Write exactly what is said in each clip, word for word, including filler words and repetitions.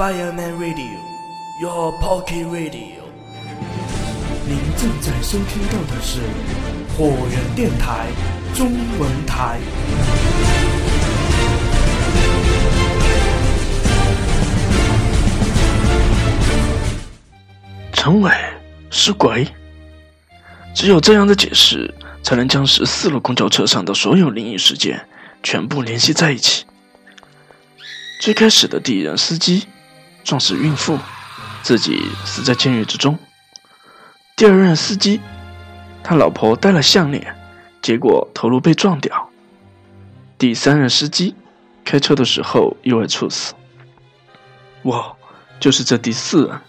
Fireman Radio, Your Pocket Radio。您正在收听到的是火人电台中文台。陈伟是鬼，只有这样的解释，才能将十四路公交车上的所有灵异事件全部联系在一起。最开始的第一人司机撞死孕妇，自己死在监狱之中。第二任司机，他老婆戴了项链，结果头颅被撞掉。第三任司机开车的时候意外猝死。我就是这第四人。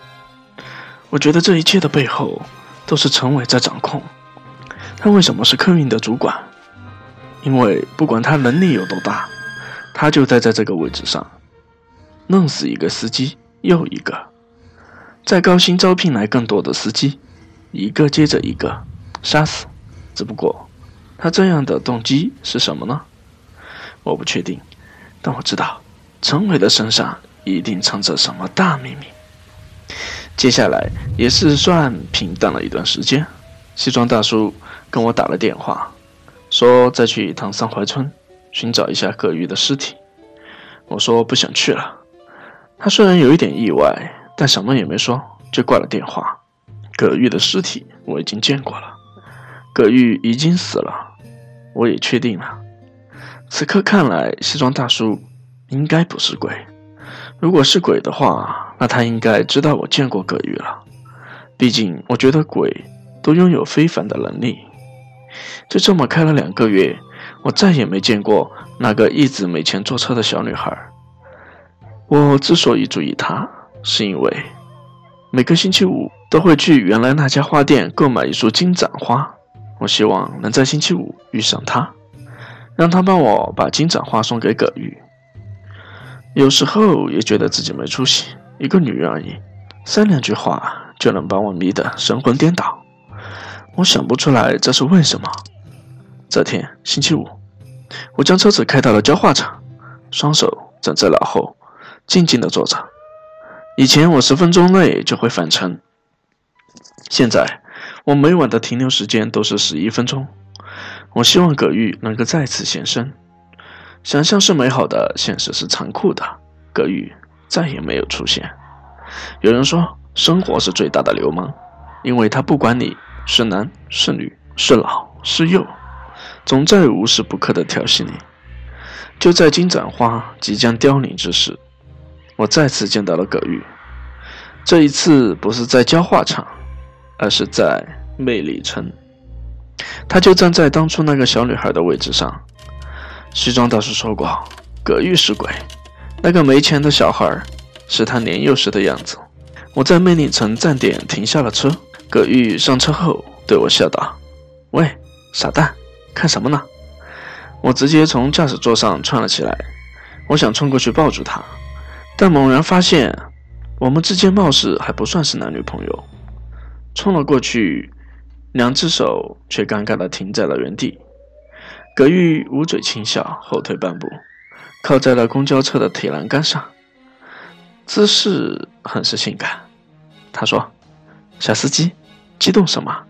我觉得这一切的背后都是陈伟在掌控。他为什么是客运的主管？因为不管他能力有多大，他就待在这个位置上，弄死一个司机又一个，再高薪招聘来更多的司机，一个接着一个杀死。只不过他这样的动机是什么呢？我不确定，但我知道陈伟的身上一定藏着什么大秘密。接下来也是算平淡了一段时间，西装大叔跟我打了电话，说再去一趟三槐村寻找一下葛玉的尸体。我说不想去了。他虽然有一点意外，但什么也没说，就挂了电话。葛玉的尸体我已经见过了，葛玉已经死了，我也确定了。此刻看来，西装大叔应该不是鬼。如果是鬼的话，那他应该知道我见过葛玉了。毕竟我觉得鬼都拥有非凡的能力。就这么开了两个月，我再也没见过那个一直没钱坐车的小女孩。我之所以注意她，是因为每个星期五都会去原来那家花店购买一束金盏花，我希望能在星期五遇上她，让她帮我把金盏花送给葛玉。有时候也觉得自己没出息，一个女人而已，三两句话就能把我迷得神魂颠倒。我想不出来这是为什么。这天星期五，我将车子开到了焦化厂，双手枕在脑后，静静地坐着。以前我十分钟内就会返程，现在我每晚的停留时间都是十一分钟。我希望葛玉能够再次现身。想象是美好的，现实是残酷的。葛玉再也没有出现。有人说，生活是最大的流氓，因为他不管你是男是女是老是幼，总在无时不刻地调戏你。就在金盏花即将凋零之时，我再次见到了葛玉。这一次不是在焦化厂，而是在魅力城。他就站在当初那个小女孩的位置上。西装大叔说过，葛玉是鬼，那个没钱的小孩是他年幼时的样子。我在魅力城站点停下了车。葛玉上车后对我笑道：“喂，傻蛋，看什么呢？”我直接从驾驶座上窜了起来，我想冲过去抱住他，但猛然发现我们之间貌似还不算是男女朋友。冲了过去，两只手却尴尬地停在了原地。葛玉捂嘴轻笑，后退半步，靠在了公交车的铁栏杆上，姿势很是性感。他说：“小司机，激动什么？”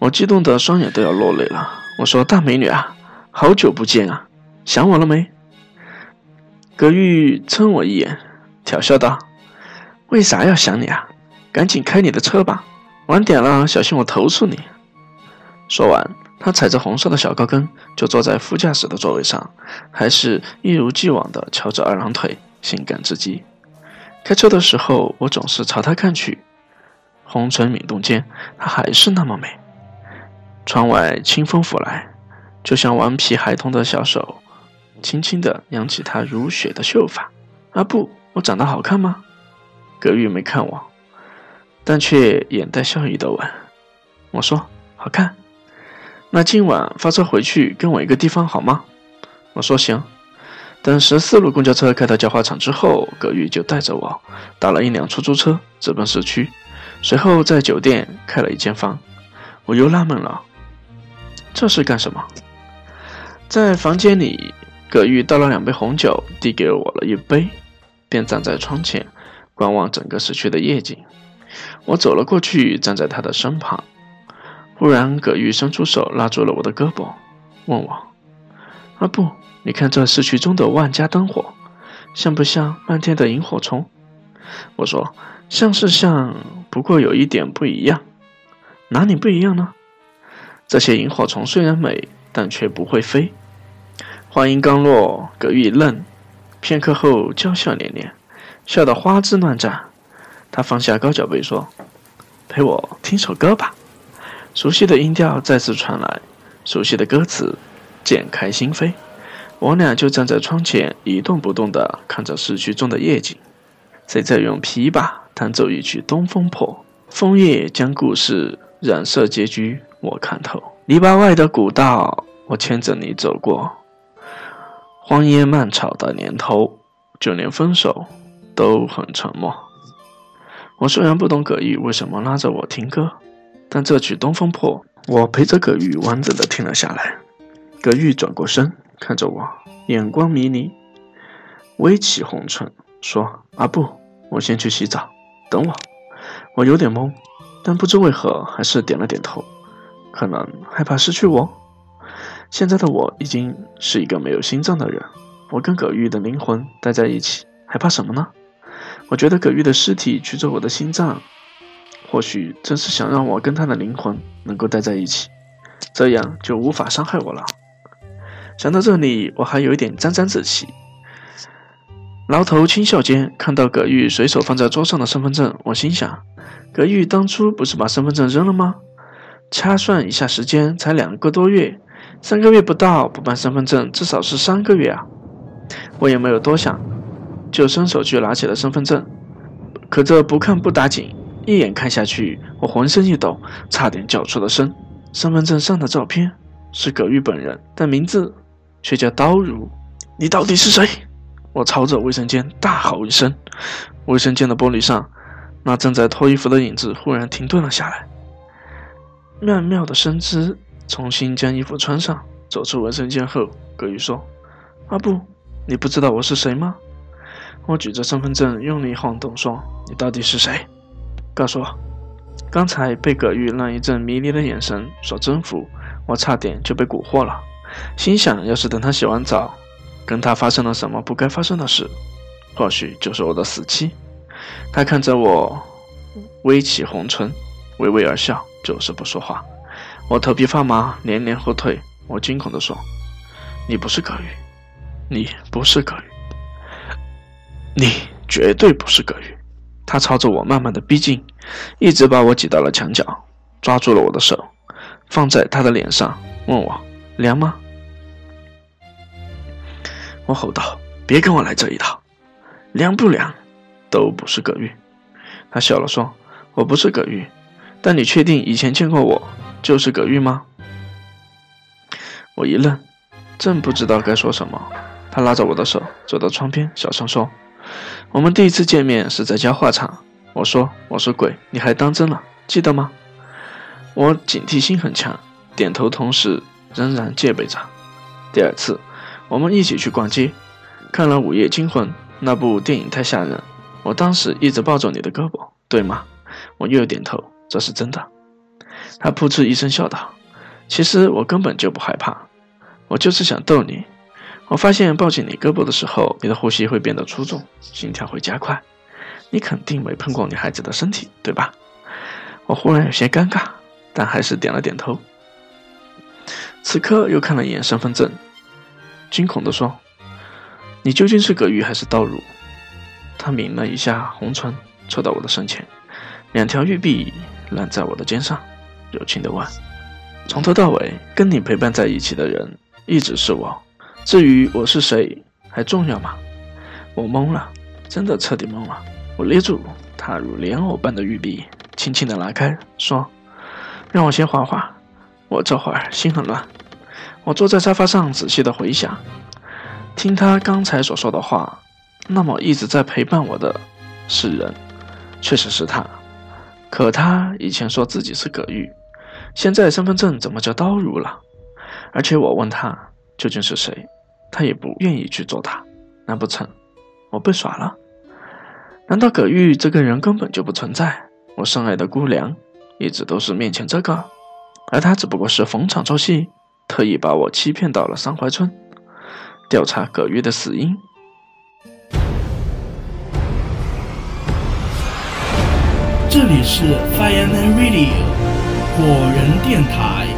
我激动的双眼都要落泪了。我说：“大美女啊，好久不见啊，想我了没？”葛玉嗔我一眼，调笑道：“为啥要想你啊？赶紧开你的车吧，晚点了小心我投诉你。”说完，他踩着红色的小高跟就坐在副驾驶的座位上，还是一如既往的翘着二郎腿，性感至极。开车的时候我总是朝他看去，红唇抿动间，她还是那么美。窗外清风拂来，就像顽皮孩童的小手轻轻地扬起她如雪的秀发。啊不，我长得好看吗？葛玉没看我，但却眼带笑意的问。我说：“好看。”“那今晚发车回去跟我一个地方好吗？”我说：“行。”等十四路公交车开到焦化厂之后，葛玉就带着我打了一辆出租车直奔市区，随后在酒店开了一间房。我又纳闷了，这是干什么？在房间里，葛玉倒了两杯红酒，递给我了一杯，便站在窗前观望整个市区的夜景。我走了过去，站在他的身旁。忽然葛玉伸出手拉住了我的胳膊，问我：阿布，你看这市区中的万家灯火，像不像漫天的萤火虫？我说：像是像，不过有一点不一样。哪里不一样呢？这些萤火虫虽然美，但却不会飞。话音刚落，葛玉一愣，片刻后娇笑连连，笑得花枝乱颤。他放下高脚杯说：陪我听首歌吧。熟悉的音调再次传来，熟悉的歌词渐开心扉。我俩就站在窗前一动不动地看着市区中的夜景。谁在用琵琶弹奏一曲《东风破》，枫叶将故事染色，结局我看透。篱笆外的古道，我牵着你走过。荒烟蔓草的年头，就连分手都很沉默。我虽然不懂葛玉为什么拉着我听歌，但这曲《东风破》我陪着葛玉完整的听了下来。葛玉转过身看着我，眼光迷离，微起红唇，说：阿布，我先去洗澡，等我。我有点懵，但不知为何还是点了点头，可能害怕失去我。现在的我已经是一个没有心脏的人，我跟葛玉的灵魂待在一起，还怕什么呢？我觉得葛玉的尸体取走我的心脏，或许真是想让我跟他的灵魂能够待在一起，这样就无法伤害我了。想到这里，我还有一点沾沾自喜。挠头轻笑间，看到葛玉随手放在桌上的身份证，我心想：葛玉当初不是把身份证扔了吗？掐算一下时间，才两个多月，三个月不到，不办身份证至少是三个月啊！我也没有多想，就伸手去拿起了身份证。可这不看不打紧，一眼看下去，我浑身一抖，差点叫出了声。身份证上的照片是葛玉本人，但名字却叫刀如。你到底是谁？我朝着卫生间大吼一声。卫生间的玻璃上，那正在脱衣服的影子忽然停顿了下来，曼妙的身姿重新将衣服穿上。走出卫生间后，葛玉说：阿布，你不知道我是谁吗？我举着身份证用力晃动，说：你到底是谁？告诉我。刚才被葛玉那一阵迷离的眼神所征服，我差点就被蛊惑了，心想要是等他洗完澡，跟他发生了什么不该发生的事，或许就是我的死期。他看着我，微起红唇，微微而笑，就是不说话。我头皮发麻，连连后退。我惊恐地说：你不是葛玉，你不是葛玉，你绝对不是葛玉。他朝着我慢慢的逼近，一直把我挤到了墙角，抓住了我的手，放在他的脸上，问我：凉吗？我吼道：别跟我来这一套，凉不凉都不是葛玉。他笑了说：我不是葛玉，但你确定以前见过我就是葛玉吗？我一愣，正不知道该说什么，他拉着我的手走到窗边，小声说：我们第一次见面是在焦化厂，我说我是鬼，你还当真了，记得吗？我警惕心很强，点头，同时仍然戒备着。第二次我们一起去逛街，看了《午夜惊魂》，那部电影太吓人，我当时一直抱着你的胳膊，对吗？我又点头，这是真的。他扑哧一声笑道：其实我根本就不害怕，我就是想逗你。我发现抱紧你胳膊的时候，你的呼吸会变得出众，心跳会加快，你肯定没碰过女孩子的身体，对吧？我忽然有些尴尬，但还是点了点头。此刻又看了一眼身份证，惊恐地说：你究竟是葛玉还是刀如？他抿了一下红唇，凑到我的身前，两条玉臂揽在我的肩上，柔情地问：从头到尾跟你陪伴在一起的人一直是我，至于我是谁还重要吗？我懵了，真的彻底懵了。我捏住他如莲藕般的玉臂，轻轻地拉开，说：让我先缓缓，我这会儿心很乱。我坐在沙发上，仔细的回想，听他刚才所说的话，那么一直在陪伴我的是人，确实是他。可他以前说自己是葛玉，现在身份证怎么叫刀如了？而且我问他究竟是谁，他也不愿意去做他，难不成我被耍了？难道葛玉这个人根本就不存在？我深爱的姑娘一直都是面前这个，而他只不过是逢场作戏，特意把我欺骗到了三槐村，调查葛玉的死因。这里是 Fire and Radio 火人电台。